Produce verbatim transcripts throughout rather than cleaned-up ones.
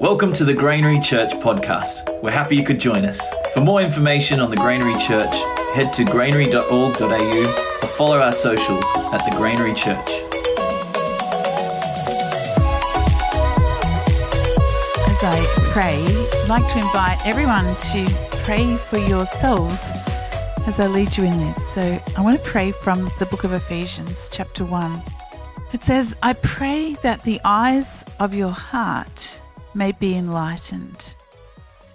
Welcome to the Granary Church podcast. We're happy you could join us. For more information on the Granary Church, head to granary dot org dot a u or follow our socials at the Granary Church. As I pray, I'd like to invite everyone to pray for yourselves as I lead you in this. So I want to pray from the book of Ephesians, chapter one. It says, I pray that the eyes of your heart may be enlightened.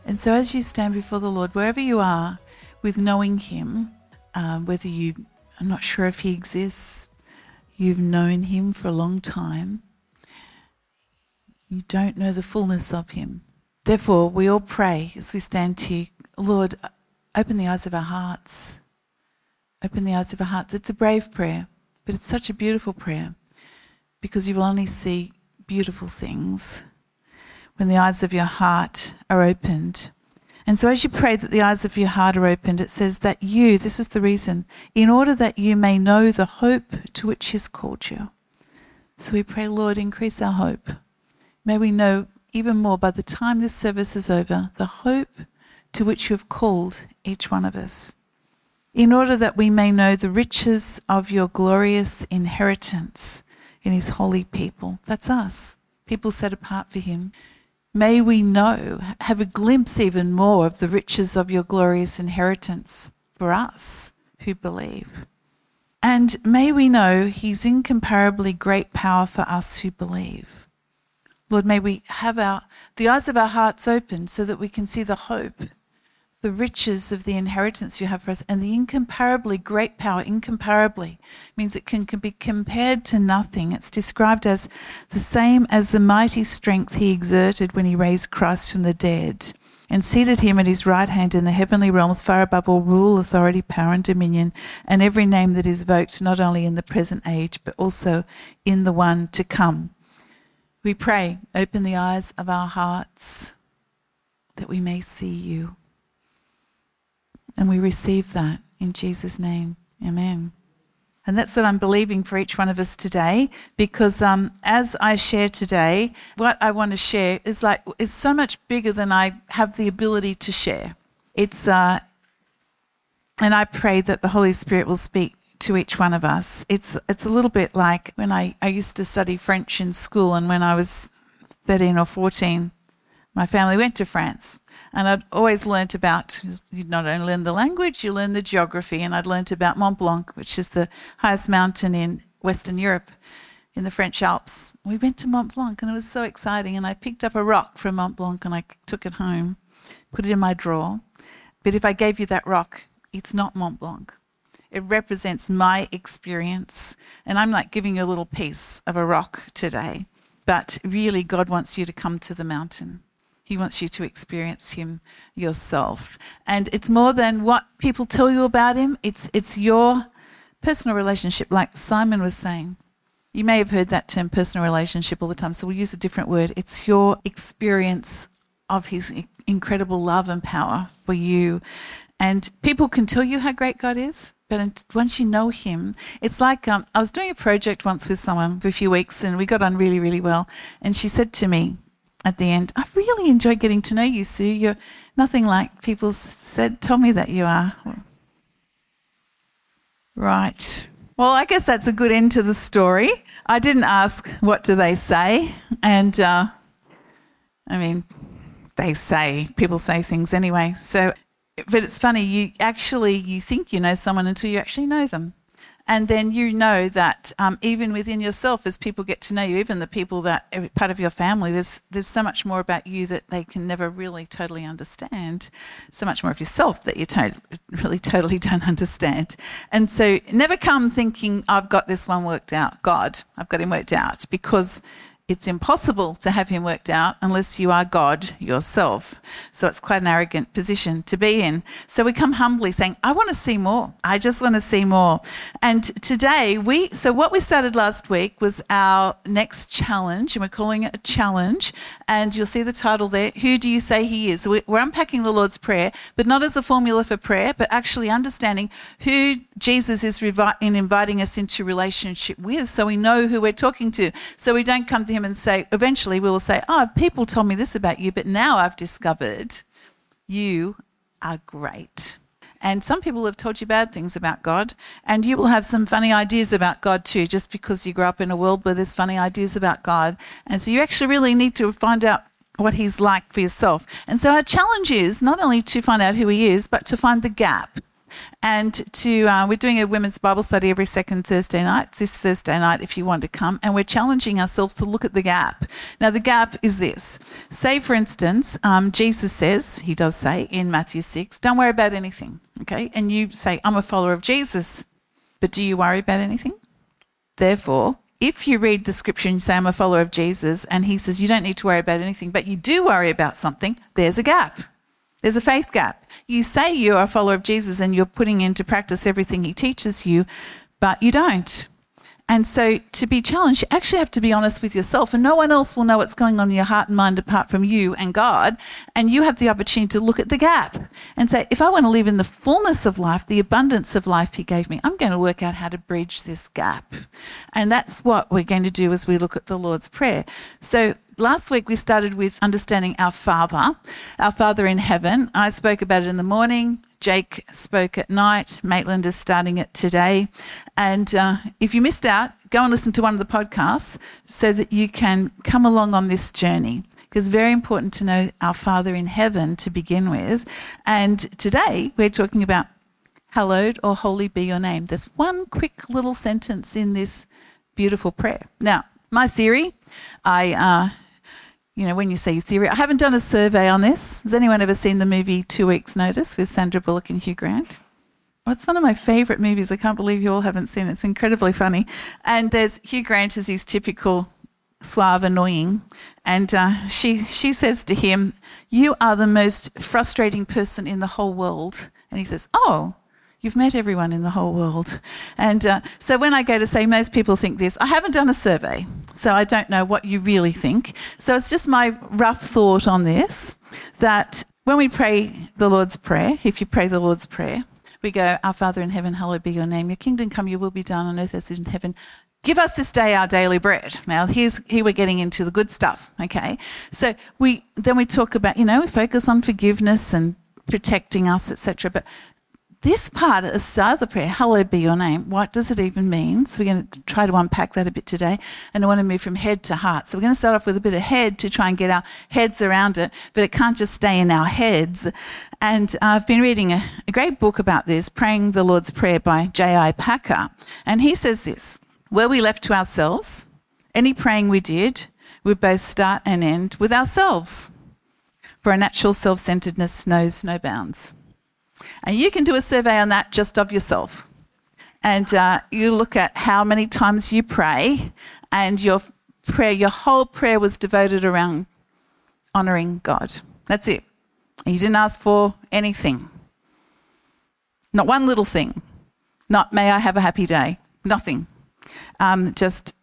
And so as you stand before the Lord, wherever you are, with knowing him, uh, whether you, I'm not sure if he exists, you've known him for a long time, you don't know the fullness of him. Therefore, we all pray as we stand here, Lord, open the eyes of our hearts. Open the eyes of our hearts. It's a brave prayer, but it's such a beautiful prayer because you will only see beautiful things when the eyes of your heart are opened. And so as you pray that the eyes of your heart are opened, it says that you, this is the reason, in order that you may know the hope to which he's called you. So we pray, Lord, increase our hope. May we know even more by the time this service is over, the hope to which you have called each one of us, in order that we may know the riches of your glorious inheritance in his holy people. That's us, people set apart for him. May we know, have a glimpse even more of the riches of your glorious inheritance for us who believe. And may we know his incomparably great power for us who believe. Lord, may we have our the eyes of our hearts open so that we can see the hope, the riches of the inheritance you have for us, and the incomparably great power. Incomparably means it can, can be compared to nothing. It's described as the same as the mighty strength he exerted when he raised Christ from the dead and seated him at his right hand in the heavenly realms, far above all rule, authority, power and dominion, and every name that is invoked, not only in the present age but also in the one to come. We pray, open the eyes of our hearts that we may see you. And we receive that in Jesus' name. Amen. And that's what I'm believing for each one of us today, because um, as I share today, what I want to share is like is so much bigger than I have the ability to share. It's uh, and I pray that the Holy Spirit will speak to each one of us. It's it's a little bit like when I, I used to study French in school, and when I was thirteen or fourteen, my family went to France, and I'd always learnt about, you'd not only learn the language, you learn the geography, and I'd learnt about Mont Blanc, which is the highest mountain in Western Europe, in the French Alps. We went to Mont Blanc, and it was so exciting, and I picked up a rock from Mont Blanc, and I took it home, put it in my drawer. But if I gave you that rock, it's not Mont Blanc. It represents my experience, and I'm like giving you a little piece of a rock today. But really, God wants you to come to the mountain. He wants you to experience him yourself. And it's more than what people tell you about him. It's it's your personal relationship, like Simon was saying. You may have heard that term personal relationship all the time, so we'll use a different word. It's your experience of his incredible love and power for you. And people can tell you how great God is, but once you know him, it's like um, I was doing a project once with someone for a few weeks, and we got on really, really well. And she said to me at the end, I really enjoy getting to know you, Sue. You're nothing like people said, told me that you are. Right. Well, I guess that's a good end to the story. I didn't ask what do they say. And uh, I mean, they say, people say things anyway. So. But it's funny, you actually, you think you know someone until you actually know them. And then you know that um, even within yourself, as people get to know you, even the people that are part of your family, there's there's so much more about you that they can never really totally understand, so much more of yourself that you to- really totally don't understand. And so never come thinking, I've got this one worked out, God, I've got him worked out, because it's impossible to have him worked out unless you are God yourself. So it's quite an arrogant position to be in. So we come humbly saying, I want to see more. I just want to see more. And today we, so what we started last week was our next challenge, and we're calling it a challenge. And you'll see the title there, Who Do You Say He Is? We're unpacking the Lord's Prayer, but not as a formula for prayer, but actually understanding who Jesus is in inviting us into relationship with, so we know who we're talking to. So we don't come to him him and say, eventually we will say, oh, people told me this about you, but now I've discovered you are great. And some people have told you bad things about God, and you will have some funny ideas about God too, just because you grew up in a world where there's funny ideas about God. And so you actually really need to find out what he's like for yourself. And so our challenge is not only to find out who he is, but to find the gap. And to uh, we're doing a women's Bible study every second Thursday night. It's this Thursday night if you want to come. And we're challenging ourselves to look at the gap. Now, the gap is this. Say, for instance, um, Jesus says, he does say in Matthew six, don't worry about anything, okay? And you say, I'm a follower of Jesus, but do you worry about anything? Therefore, if you read the scripture and you say, I'm a follower of Jesus, and he says, you don't need to worry about anything, but you do worry about something, there's a gap. There's a faith gap. You say you're a follower of Jesus and you're putting into practice everything he teaches you, but you don't. And so to be challenged, you actually have to be honest with yourself, and no one else will know what's going on in your heart and mind apart from you and God. And you have the opportunity to look at the gap and say, if I want to live in the fullness of life, the abundance of life he gave me, I'm going to work out how to bridge this gap. And that's what we're going to do as we look at the Lord's Prayer. So last week we started with understanding our Father, our Father in heaven. I spoke about it in the morning. Jake spoke at night. Maitland is starting it today. And uh, if you missed out, go and listen to one of the podcasts so that you can come along on this journey, because it's very important to know our Father in heaven to begin with. And today we're talking about hallowed or holy be your name. There's one quick little sentence in this beautiful prayer. Now, my theory, I, uh, you know, when you say theory, I haven't done a survey on this. Has anyone ever seen the movie Two Weeks' Notice with Sandra Bullock and Hugh Grant? Well, it's one of my favourite movies. I can't believe you all haven't seen it. It's incredibly funny. And there's Hugh Grant as his typical suave annoying. And uh, she, she says to him, you are the most frustrating person in the whole world. And he says, oh, you've met everyone in the whole world. And uh, so when I go to say most people think this, I haven't done a survey, so I don't know what you really think. So it's just my rough thought on this, that when we pray the Lord's Prayer, if you pray the Lord's Prayer, we go, our Father in heaven, hallowed be your name. Your kingdom come, your will be done on earth as it is in heaven. Give us this day our daily bread. Now, here's, here we're getting into the good stuff, okay? So we then we talk about, you know, we focus on forgiveness and protecting us, et cetera. But this part at the start of the prayer, hallowed be your name, what does it even mean? So we're going to try to unpack that a bit today, and I want to move from head to heart. So we're going to start off with a bit of head to try and get our heads around it, but it can't just stay in our heads. And I've been reading a, a great book about this, Praying the Lord's Prayer by J I Packer, and he says this, were we left to ourselves, any praying we did would both start and end with ourselves, for our natural self-centeredness knows no bounds. And you can do a survey on that just of yourself. And uh, you look at how many times you pray, and your prayer, your whole prayer was devoted around honouring God. That's it. And you didn't ask for anything. Not one little thing. Not may I have a happy day. Nothing. Um, just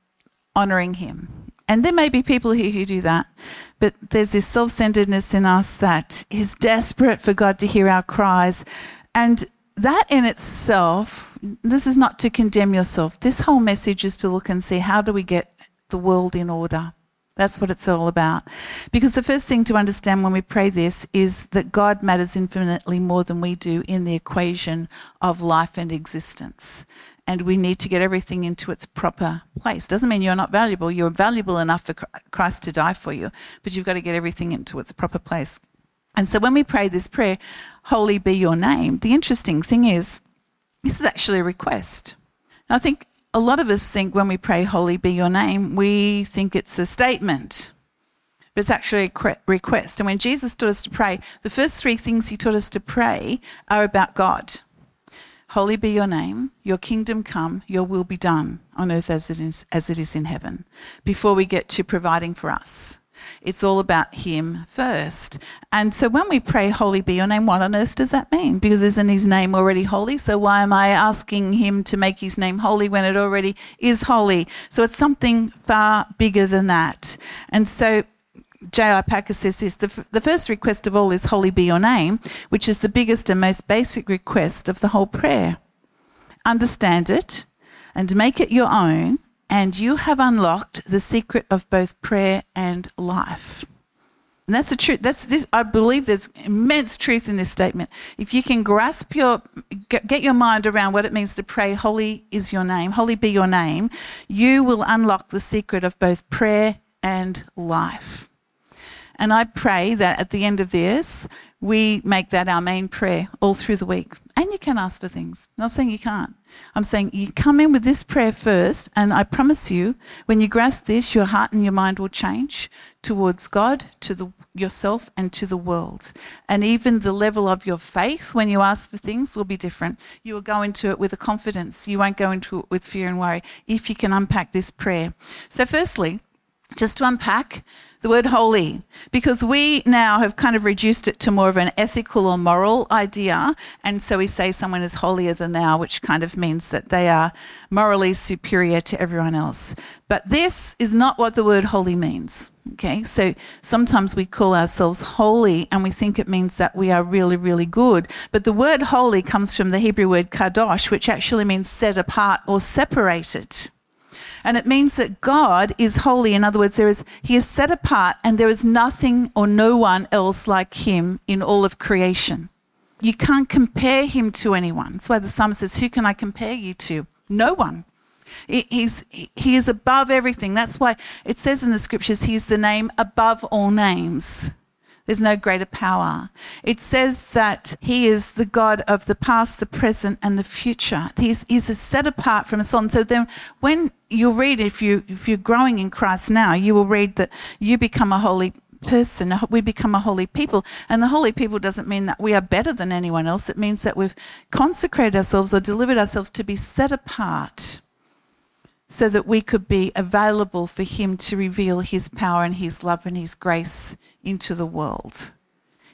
honouring him. And there may be people here who do that, but there's this self-centeredness in us that is desperate for God to hear our cries. And that in itself, this is not to condemn yourself. This whole message is to look and see, how do we get the world in order? That's what it's all about. Because the first thing to understand when we pray this is that God matters infinitely more than we do in the equation of life and existence. And we need to get everything into its proper place. Doesn't mean you're not valuable. You're valuable enough for Christ to die for you, but you've got to get everything into its proper place. And so when we pray this prayer, holy be your name, the interesting thing is, this is actually a request. And I think a lot of us think when we pray, holy be your name, we think it's a statement, but it's actually a request. And when Jesus taught us to pray, the first three things he taught us to pray are about God. Holy be your name, your kingdom come, your will be done on earth as it is as it is in heaven. Before we get to providing for us, it's all about him first. And so when we pray, holy be your name, what on earth does that mean? Because isn't his name already holy? So why am I asking him to make his name holy when it already is holy? So it's something far bigger than that. And so J I Packer says this, the, f- the first request of all is holy be your name, which is the biggest and most basic request of the whole prayer. Understand it and make it your own and you have unlocked the secret of both prayer and life. And that's the truth. That's this. I believe there's immense truth in this statement. If you can grasp your, get your mind around what it means to pray, holy is your name, holy be your name, you will unlock the secret of both prayer and life. And I pray that at the end of this, we make that our main prayer all through the week. And you can ask for things. I'm not saying you can't. I'm saying you come in with this prayer first, and I promise you, when you grasp this, your heart and your mind will change towards God, to the, yourself, and to the world. And even the level of your faith when you ask for things will be different. You will go into it with a confidence. You won't go into it with fear and worry if you can unpack this prayer. So firstly, just to unpack the word holy, because we now have kind of reduced it to more of an ethical or moral idea, and so we say someone is holier than thou, which kind of means that they are morally superior to everyone else. But this is not what the word holy means, okay? So sometimes we call ourselves holy and we think it means that we are really, really good. But the word holy comes from the Hebrew word kadosh, which actually means set apart or separated. And it means that God is holy. In other words, there is he is set apart, and there is nothing or no one else like him in all of creation. You can't compare him to anyone. That's why the psalmist says, who can I compare you to? No one. He's, he is above everything. That's why it says in the scriptures, he is the name above all names. There's no greater power. It says that he is the God of the past, the present, and the future. He's, he's set apart from us all. And so then when you read, if, you, if you're growing in Christ now, you will read that you become a holy person. We become a holy people. And the holy people doesn't mean that we are better than anyone else. It means that we've consecrated ourselves or delivered ourselves to be set apart, so that we could be available for him to reveal his power and his love and his grace into the world.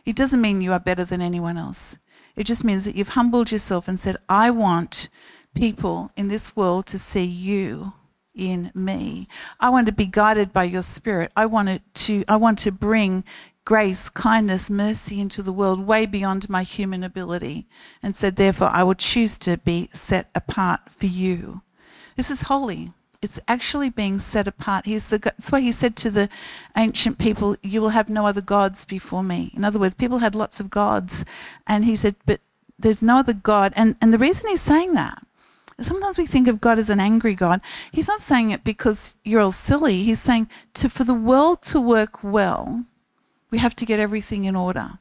It doesn't mean you are better than anyone else. It just means that you've humbled yourself and said, I want people in this world to see you in me. I want to be guided by your spirit. I want it to, I want to bring grace, kindness, mercy into the world way beyond my human ability. And so therefore I will choose to be set apart for you. This is holy. It's actually being set apart. He's the God. That's why he said to the ancient people, you will have no other gods before me. In other words, people had lots of gods. And he said, but there's no other God. And, and the reason he's saying that, sometimes we think of God as an angry God. He's not saying it because you're all silly. He's saying to, for the world to work well, we have to get everything in order.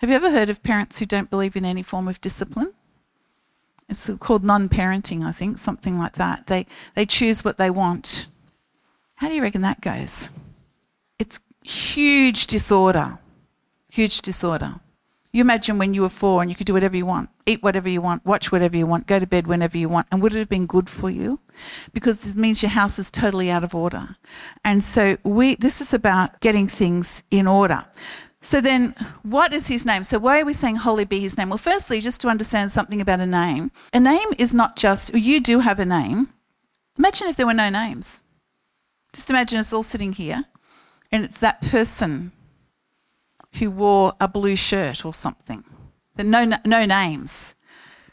Have you ever heard of parents who don't believe in any form of discipline? It's called non-parenting, I think, something like that. They they choose what they want. How do you reckon that goes? It's huge disorder, huge disorder. You imagine when you were four and you could do whatever you want, eat whatever you want, watch whatever you want, go to bed whenever you want, and would it have been good for you? Because this means your house is totally out of order. And so we this is about getting things in order. So then what is his name? So why are we saying holy be his name? Well, firstly, just to understand something about a name. A name is not just, you do have a name. Imagine if there were no names. Just imagine us all sitting here and it's that person who wore a blue shirt or something. No, no names.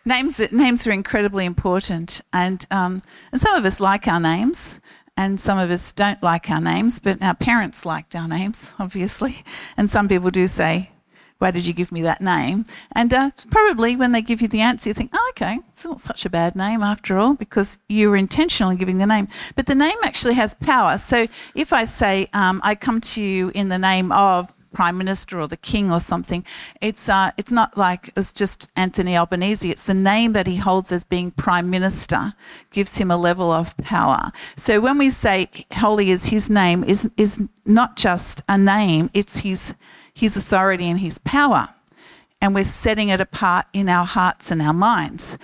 Names names are incredibly important, and um, and some of us like our names. And some of us don't like our names, but our parents liked our names, obviously. And some people do say, why did you give me that name? And uh, probably when they give you the answer, you think, oh, okay, it's not such a bad name after all, because you were intentionally giving the name. But the name actually has power. So if I say, um, I come to you in the name of Prime Minister or the King or something, it's uh, it's not like it's just Anthony Albanese. It's the name that he holds as being Prime Minister gives him a level of power. So when we say holy is his name, is is not just a name, it's his his authority and his power. And we're setting it apart in our hearts and our minds.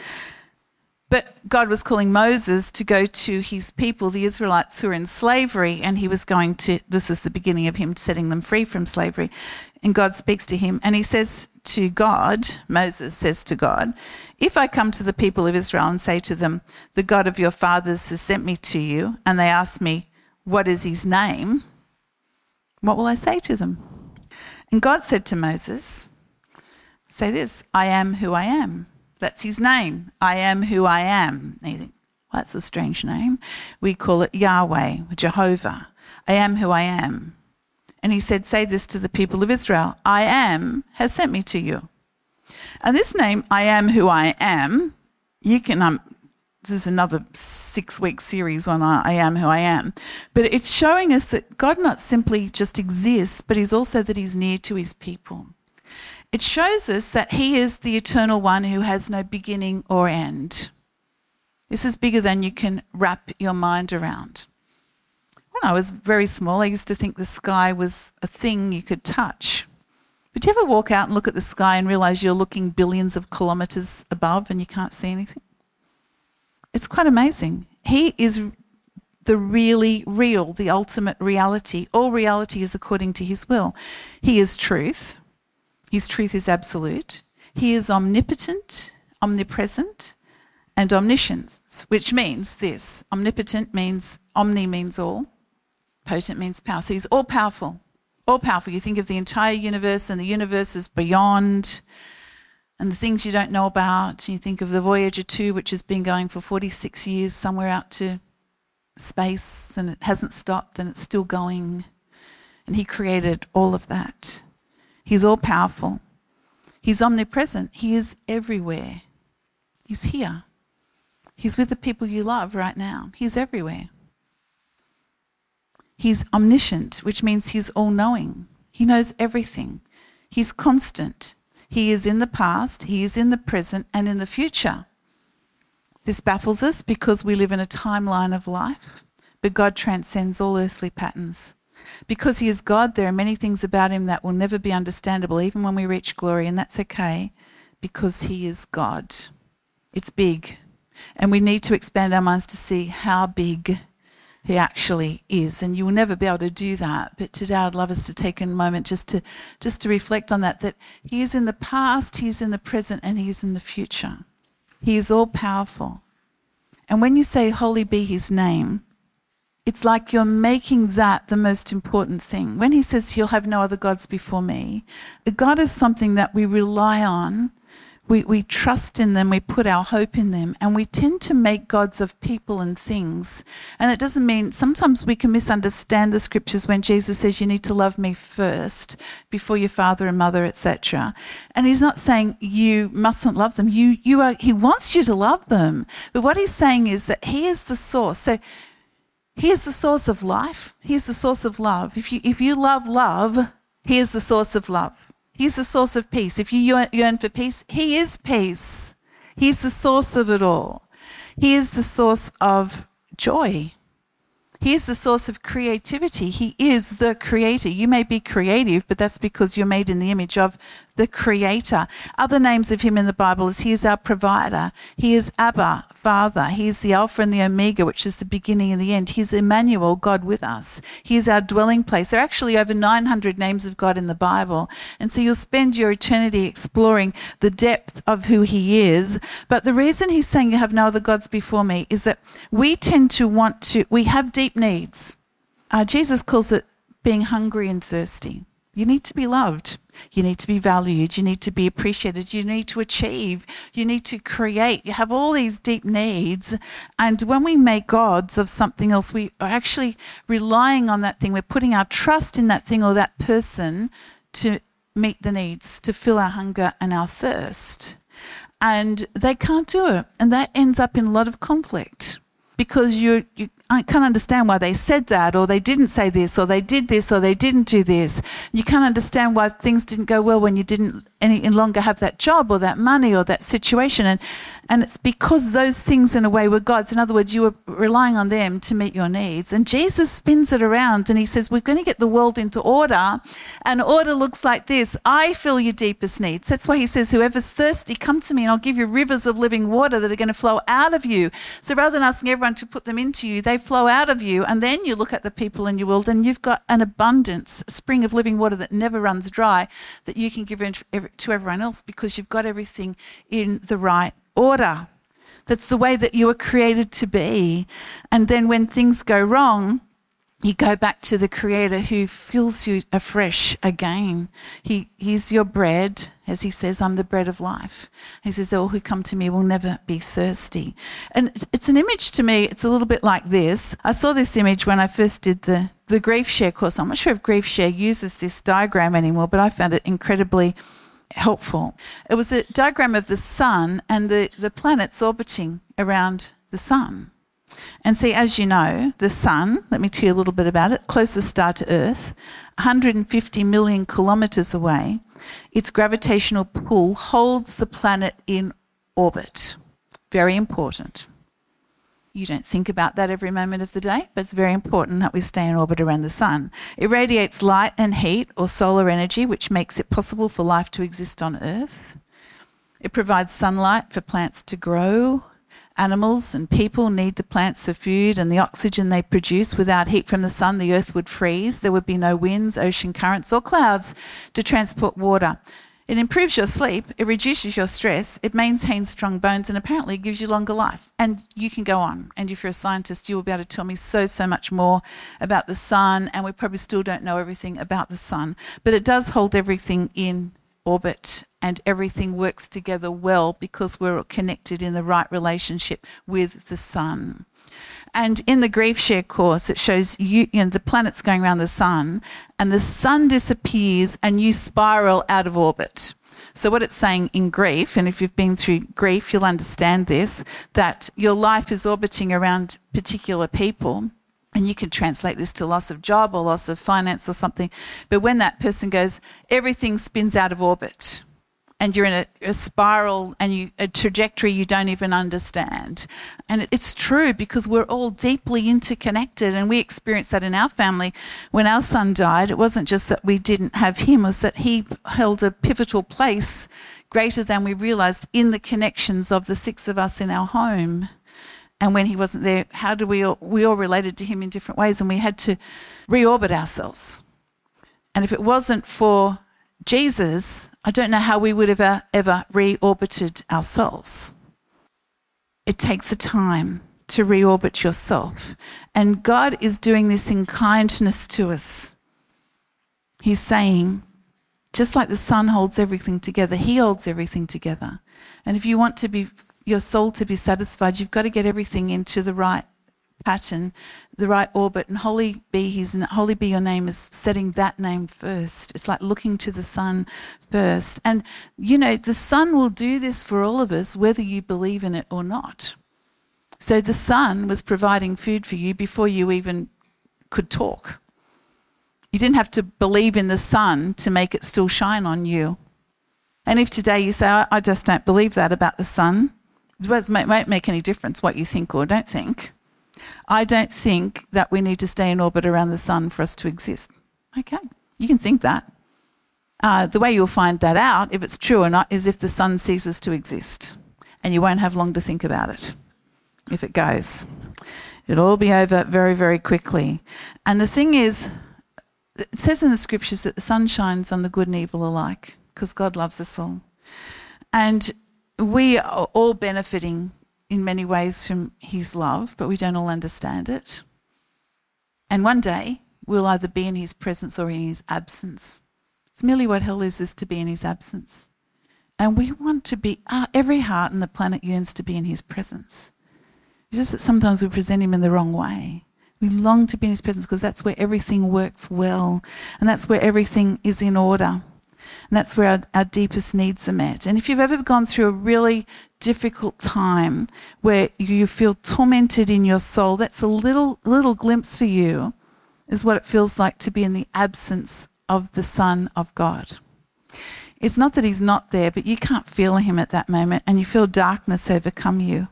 But God was calling Moses to go to his people, the Israelites who were in slavery, and he was going to, this is the beginning of him setting them free from slavery. And God speaks to him and he says to God, Moses says to God, if I come to the people of Israel and say to them, the God of your fathers has sent me to you, and they ask me, what is his name? What will I say to them? And God said to Moses, say this, I am who I am. That's his name. I am who I am. And you think, Well, that's a strange name. We call it Yahweh, Jehovah. I am who I am. And he said, say this to the people of Israel. I am has sent me to you. And this name, I am who I am, you can, um, this is another six-week series on I am who I am. But it's showing us that God not simply just exists, but he's also that he's near to his people. It shows us that he is the eternal one who has no beginning or end. This is bigger than you can wrap your mind around. When I was very small, I used to think the sky was a thing you could touch. But do you ever walk out and look at the sky and realise you're looking billions of kilometres above and you can't see anything? It's quite amazing. He is the really real, the ultimate reality. All reality is according to his will. He is truth. His truth is absolute. He is omnipotent, omnipresent, and omniscience, which means this. Omnipotent means, omni means all. Potent means power. So he's all-powerful, all-powerful. You think of the entire universe, and the universe is beyond, and the things you don't know about. You think of the Voyager two, which has been going for forty-six years somewhere out to space, and it hasn't stopped, and it's still going. And he created all of that. He's all-powerful. He's omnipresent. He is everywhere. He's here. He's with the people you love right now. He's everywhere. He's omniscient, which means he's all-knowing. He knows everything. He's constant. He is in the past, he is in the present, and in the future. This baffles us because we live in a timeline of life, but God transcends all earthly patterns. Because he is God, there are many things about him that will never be understandable, even when we reach glory, and that's okay, because he is God. It's big, and we need to expand our minds to see how big he actually is, and you will never be able to do that. But today I'd love us to take a moment just to just to reflect on that, that he is in the past, he is in the present, and he is in the future. He is all-powerful. And when you say, holy be his name, it's like you're making that the most important thing. When he says, you'll have no other gods before me, God is something that we rely on. We we trust in them, we put our hope in them, and we tend to make gods of people and things. And it doesn't mean, sometimes we can misunderstand the scriptures when Jesus says you need to love me first before your father and mother, et cetera. And he's not saying you mustn't love them. You you are he wants you to love them. But what he's saying is that he is the source. So he is the source of life. He is the source of love. If you if you love love, he is the source of love. He's the source of peace. If you yearn for peace, he is peace. He's the source of it all. He is the source of joy. He is the source of creativity. He is the creator. You may be creative, but that's because you're made in the image of the creator. Other names of him in the Bible is he is our provider. He is Abba, Father. He is the Alpha and the Omega, which is the beginning and the end. He is Emmanuel, God with us. He is our dwelling place. There are actually over nine hundred names of God in the Bible. And so you'll spend your eternity exploring the depth of who he is. But the reason he's saying you have no other gods before me is that we tend to want to, we have deep needs. Uh, Jesus calls it being hungry and thirsty. You need to be loved. You need to be valued. You need to be appreciated. You need to achieve. You need to create. You have all these deep needs. And when we make gods of something else, we are actually relying on that thing. We're putting our trust in that thing or that person to meet the needs, to fill our hunger and our thirst. And they can't do it. And that ends up in a lot of conflict because you're, you I can't understand why they said that, or they didn't say this, or they did this, or they didn't do this. You can't understand why things didn't go well when you didn't any longer have that job or that money or that situation. And and it's because those things in a way were God's. In other words, you were relying on them to meet your needs. And Jesus spins it around and he says, we're going to get the world into order. And order looks like this. I fill your deepest needs. That's why he says, whoever's thirsty, come to me and I'll give you rivers of living water that are going to flow out of you. So rather than asking everyone to put them into you, they flow out of you, and then you look at the people in your world and you've got an abundance, a spring of living water that never runs dry that you can give to everyone else because you've got everything in the right order. That's the way that you were created to be. And then when things go wrong, you go back to the Creator who fuels you afresh again. He, he's your bread. As he says, I'm the bread of life. He says, all who come to me will never be thirsty. And it's an image to me, it's a little bit like this. I saw this image when I first did the, the Grief Share course. I'm not sure if Grief Share uses this diagram anymore, but I found it incredibly helpful. It was a diagram of the sun and the, the planets orbiting around the sun. And see, as you know, the sun, let me tell you a little bit about it, closest star to Earth, one hundred fifty million kilometres away, its gravitational pull holds the planet in orbit. Very important. You don't think about that every moment of the day, but it's very important that we stay in orbit around the sun. It radiates light and heat or solar energy, which makes it possible for life to exist on Earth. It provides sunlight for plants to grow. Animals and people need the plants for food and the oxygen they produce. Without heat from the sun, the earth would freeze. There would be no winds, ocean currents or clouds to transport water. It improves your sleep. It reduces your stress. It maintains strong bones and apparently gives you longer life. And you can go on. And if you're a scientist, you will be able to tell me so, so much more about the sun. And we probably still don't know everything about the sun. But it does hold everything in orbit, and everything works together well because we're connected in the right relationship with the sun. And in the Grief Share course, it shows you, you know, the planets going around the sun, and the sun disappears and you spiral out of orbit. So what it's saying in grief, and if you've been through grief, you'll understand this, that your life is orbiting around particular people. And you can translate this to loss of job or loss of finance or something. But when that person goes, everything spins out of orbit and you're in a, a spiral and you, a trajectory you don't even understand. And it's true because we're all deeply interconnected, and we experienced that in our family. When our son died, it wasn't just that we didn't have him, it was that he held a pivotal place greater than we realised in the connections of the six of us in our home. And when he wasn't there, how do we all, we all related to him in different ways, and we had to reorbit ourselves. And if it wasn't for Jesus, I don't know how we would have ever, ever reorbited ourselves. It takes a time to reorbit yourself. And God is doing this in kindness to us. He's saying, just like the sun holds everything together, he holds everything together. And if you want to be your soul to be satisfied, you've got to get everything into the right pattern, the right orbit, and holy be his and holy be your name is setting that name first. It's like looking to the sun first. And you know, the sun will do this for all of us, whether you believe in it or not. So the sun was providing food for you before you even could talk. You didn't have to believe in the sun to make it still shine on you. And if today you say, I, I just don't believe that about the sun, it won't make any difference what you think or don't think. I don't think that we need to stay in orbit around the sun for us to exist. Okay, you can think that. Uh, the way you'll find that out, if it's true or not, is if the sun ceases to exist. And you won't have long to think about it if it goes. It'll all be over very, very quickly. And the thing is, it says in the scriptures that the sun shines on the good and evil alike because God loves us all. And we are all benefiting in many ways from his love, but we don't all understand it. And one day we'll either be in his presence or in his absence. It's merely what hell is, is to be in his absence. And we want to be, uh, every heart on the planet yearns to be in his presence. It's just that sometimes we present him in the wrong way. We long to be in his presence because that's where everything works well, and that's where everything is in order. And that's where our, our deepest needs are met. And if you've ever gone through a really difficult time where you feel tormented in your soul, that's a little little glimpse for you, is what it feels like to be in the absence of the Son of God. It's not that he's not there, but you can't feel him at that moment, and you feel darkness overcome you.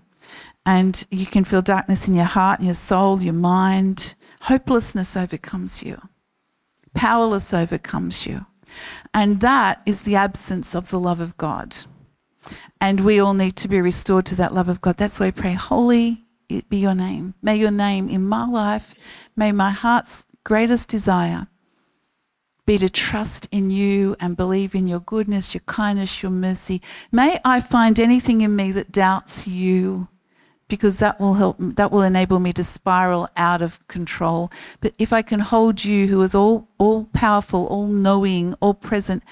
And you can feel darkness in your heart, in your soul, your mind. Hopelessness overcomes you. Powerless overcomes you. And that is the absence of the love of God. And we all need to be restored to that love of God. That's why I pray, holy it be your name. May your name in my life, may my heart's greatest desire be to trust in you and believe in your goodness, your kindness, your mercy. May I find anything in me that doubts you. because that will help, that will enable me to spiral out of control. But if I can hold you, who is all all powerful, all knowing, all present,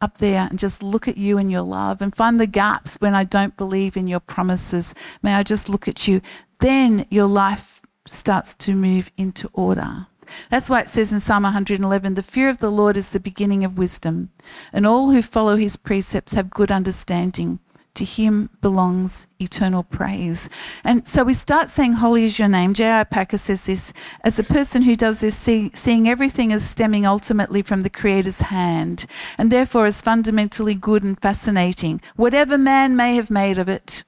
up there, and just look at you and your love, and find the gaps when I don't believe in your promises. May I just look at you? Then your life starts to move into order. That's why it says in Psalm one eleven, the fear of the Lord is the beginning of wisdom, and all who follow his precepts have good understanding. To him belongs eternal praise. And so we start saying, holy is your name. J I Packer says this, as a person who does this, see, seeing everything as stemming ultimately from the Creator's hand, and therefore is fundamentally good and fascinating, whatever man may have made of it.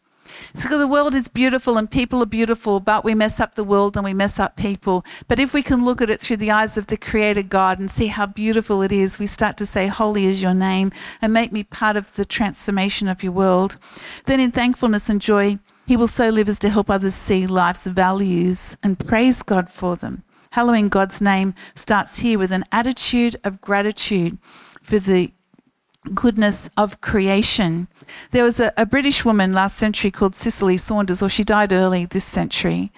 So the world is beautiful and people are beautiful, but we mess up the world and we mess up people. But if we can look at it through the eyes of the Creator God and see how beautiful it is, we start to say, holy is your name, and make me part of the transformation of your world. Then in thankfulness and joy, he will so live as to help others see life's values and praise God for them. Hallowing God's name starts here with an attitude of gratitude for the goodness of creation. There was a, a British woman last century called Cicely Saunders, or she died early this century,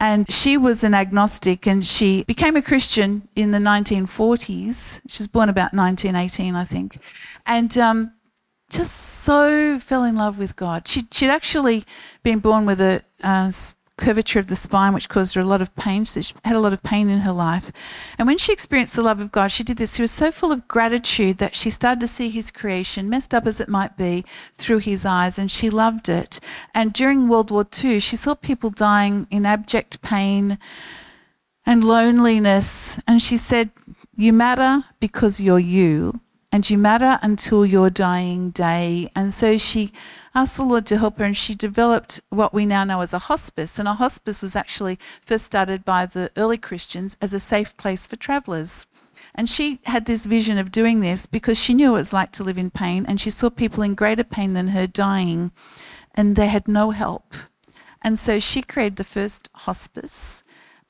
and she was an agnostic, and she became a Christian in the nineteen forties. She was born about nineteen eighteen, I think, and um, just so fell in love with God. She, she'd actually been born with a uh, curvature of the spine, which caused her a lot of pain. So she had a lot of pain in her life. And when she experienced the love of God, she did this. She was so full of gratitude that she started to see his creation, messed up as it might be, through his eyes, and she loved it. And during World War Two, she saw people dying in abject pain and loneliness. And she said, you matter because you're you, and you matter until your dying day. And so she asked the Lord to help her, and she developed what we now know as a hospice. And a hospice was actually first started by the early Christians as a safe place for travellers. And she had this vision of doing this because she knew what it was like to live in pain, and she saw people in greater pain than her dying, and they had no help. And so she created the first hospice,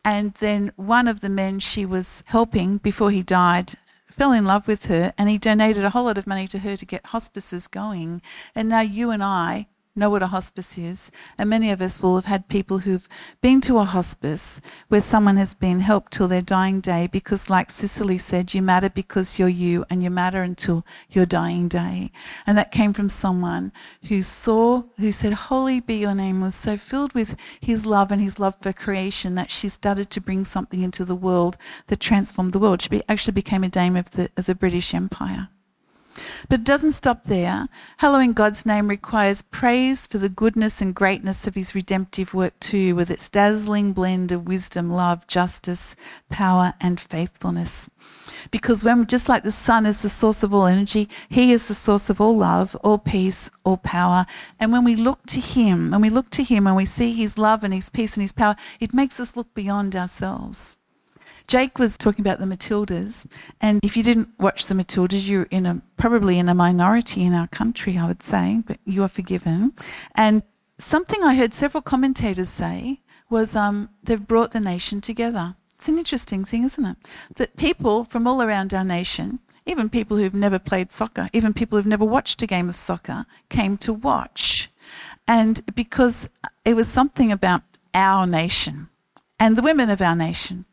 and then one of the men she was helping before he died fell in love with her, and he donated a whole lot of money to her to get hospices going. And now you and I know what a hospice is, and many of us will have had people who've been to a hospice where someone has been helped till their dying day, because like Cicely said, you matter because you're you, and you matter until your dying day. And that came from someone who saw, who said, holy be your name, was so filled with his love and his love for creation that she started to bring something into the world that transformed the world. She actually became a dame of the, of the British Empire. But it doesn't stop there. Hallowing God's name requires praise for the goodness and greatness of his redemptive work too, with its dazzling blend of wisdom, love, justice, power and faithfulness. Because when, just like the sun is the source of all energy, he is the source of all love, all peace, all power. And when we look to him, when we look to him and we see his love and his peace and his power, it makes us look beyond ourselves. Jake was talking about the Matildas, and if you didn't watch the Matildas, you're in a probably in a minority in our country, I would say, but you are forgiven. And something I heard several commentators say was um, they've brought the nation together. It's an interesting thing, isn't it? That people from all around our nation, even people who've never played soccer, even people who've never watched a game of soccer, came to watch. And because it was something about our nation and the women of our nation,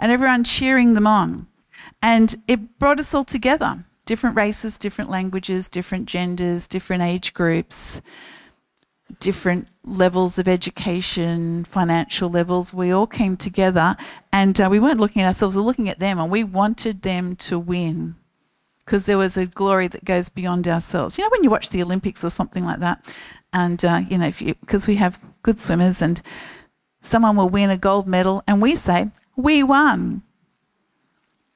and everyone cheering them on. And it brought us all together, different races, different languages, different genders, different age groups, different levels of education, financial levels. We all came together, and uh, we weren't looking at ourselves, we were looking at them, and we wanted them to win because there was a glory that goes beyond ourselves. You know, when you watch the Olympics or something like that, and, uh, you know, if you, because we have good swimmers, and someone will win a gold medal, and we say, we won.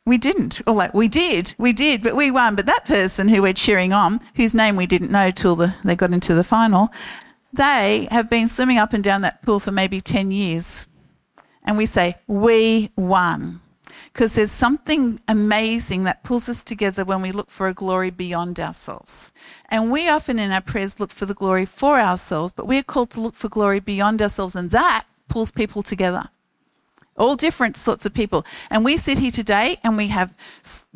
We didn't. Or like, we did, we did, but we won. But that person who we're cheering on, whose name we didn't know till the, they got into the final, they have been swimming up and down that pool for maybe ten years. And we say, we won. Because there's something amazing that pulls us together when we look for a glory beyond ourselves. And we often in our prayers look for the glory for ourselves, but we're called to look for glory beyond ourselves, and that pulls people together. all different sorts of people. And we sit here today and we have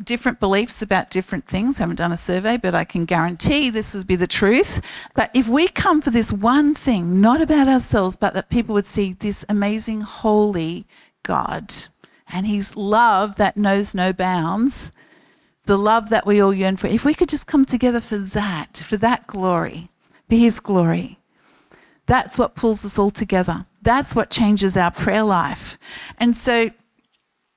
different beliefs about different things. I haven't done a survey, but I can guarantee this would be the truth. But if we come for this one thing, not about ourselves, but that people would see this amazing, holy God and his love that knows no bounds, the love that we all yearn for, if we could just come together for that, for that glory, for his glory, that's what pulls us all together. That's what changes our prayer life. And so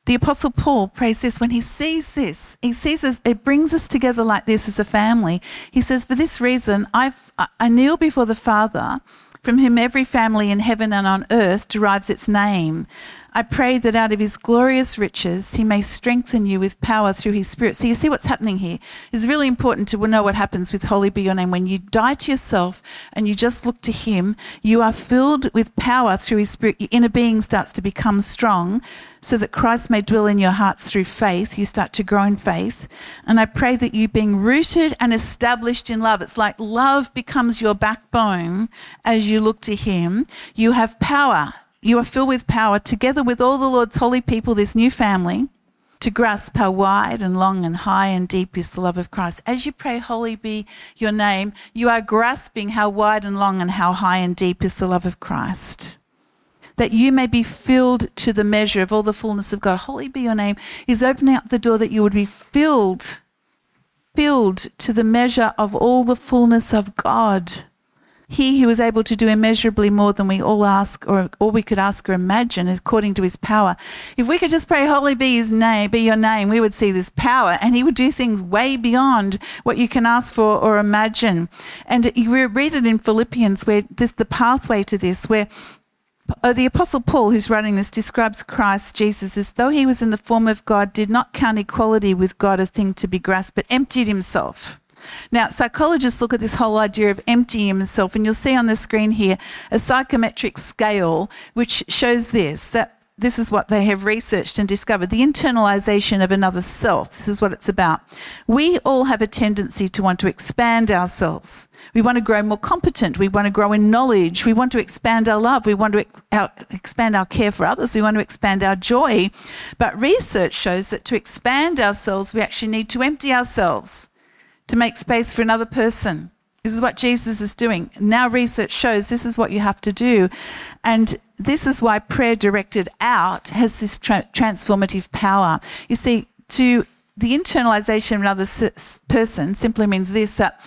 the Apostle Paul prays this when he sees this. He sees us, it brings us together like this as a family. He says, for this reason, I've, I kneel before the Father, from whom every family in heaven and on earth derives its name. I pray that out of his glorious riches he may strengthen you with power through his Spirit. So you see what's happening here. It's really important to know what happens with Holy Be Your Name. When you die to yourself and you just look to him, you are filled with power through his Spirit. Your inner being starts to become strong so that Christ may dwell in your hearts through faith. You start to grow in faith. And I pray that you being rooted and established in love. It's like love becomes your backbone as you look to him. You have power. You are filled with power, together with all the Lord's holy people, this new family, to grasp how wide and long and high and deep is the love of Christ. As you pray, holy be your name, you are grasping how wide and long and how high and deep is the love of Christ, that you may be filled to the measure of all the fullness of God. Holy be your name is opening up the door that you would be filled, filled to the measure of all the fullness of God. He who is able to do immeasurably more than we all ask or all we could ask or imagine according to his power. If we could just pray, holy be his name, be your name, we would see this power and he would do things way beyond what you can ask for or imagine. And we read it in Philippians where this the pathway to this, where Oh, the Apostle Paul, who's writing this, describes Christ Jesus as though he was in the form of God, did not count equality with God a thing to be grasped, but emptied himself. Now, psychologists look at this whole idea of emptying himself, and you'll see on the screen here a psychometric scale which shows this, that this is what they have researched and discovered, the internalization of another self. This is what it's about. We all have a tendency to want to expand ourselves. We want to grow more competent. We want to grow in knowledge. We want to expand our love. We want to ex- our, expand our care for others. We want to expand our joy. But research shows that to expand ourselves, we actually need to empty ourselves, to make space for another person. This is what Jesus is doing. Now research shows this is what you have to do. And this is why prayer directed out has this tra- transformative power. You see, to the internalization of another s- person simply means this, that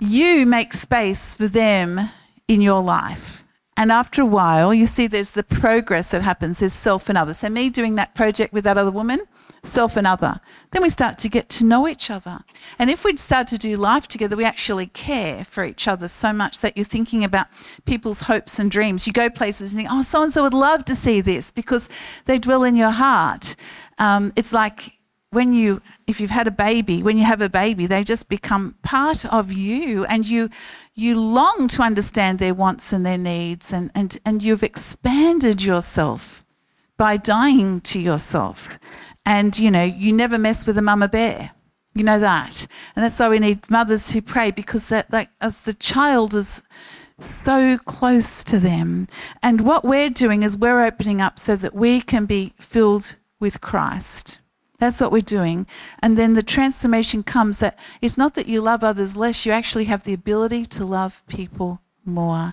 you make space for them in your life. And after a while, you see there's the progress that happens. There's self and other. So me doing that project with that other woman, self and other. Then we start to get to know each other. And if we'd start to do life together, we actually care for each other so much that you're thinking about people's hopes and dreams. You go places and think, oh, so-and-so would love to see this because they dwell in your heart. Um, it's like when you, if you've had a baby, when you have a baby, they just become part of you and you you long to understand their wants and their needs and, and, and you've expanded yourself by dying to yourself. And, you know, you never mess with a mama bear. You know that. And that's why we need mothers who pray because that, like, as the child is so close to them. And what we're doing is we're opening up so that we can be filled with Christ. That's what we're doing. And then the transformation comes that it's not that you love others less, you actually have the ability to love people more.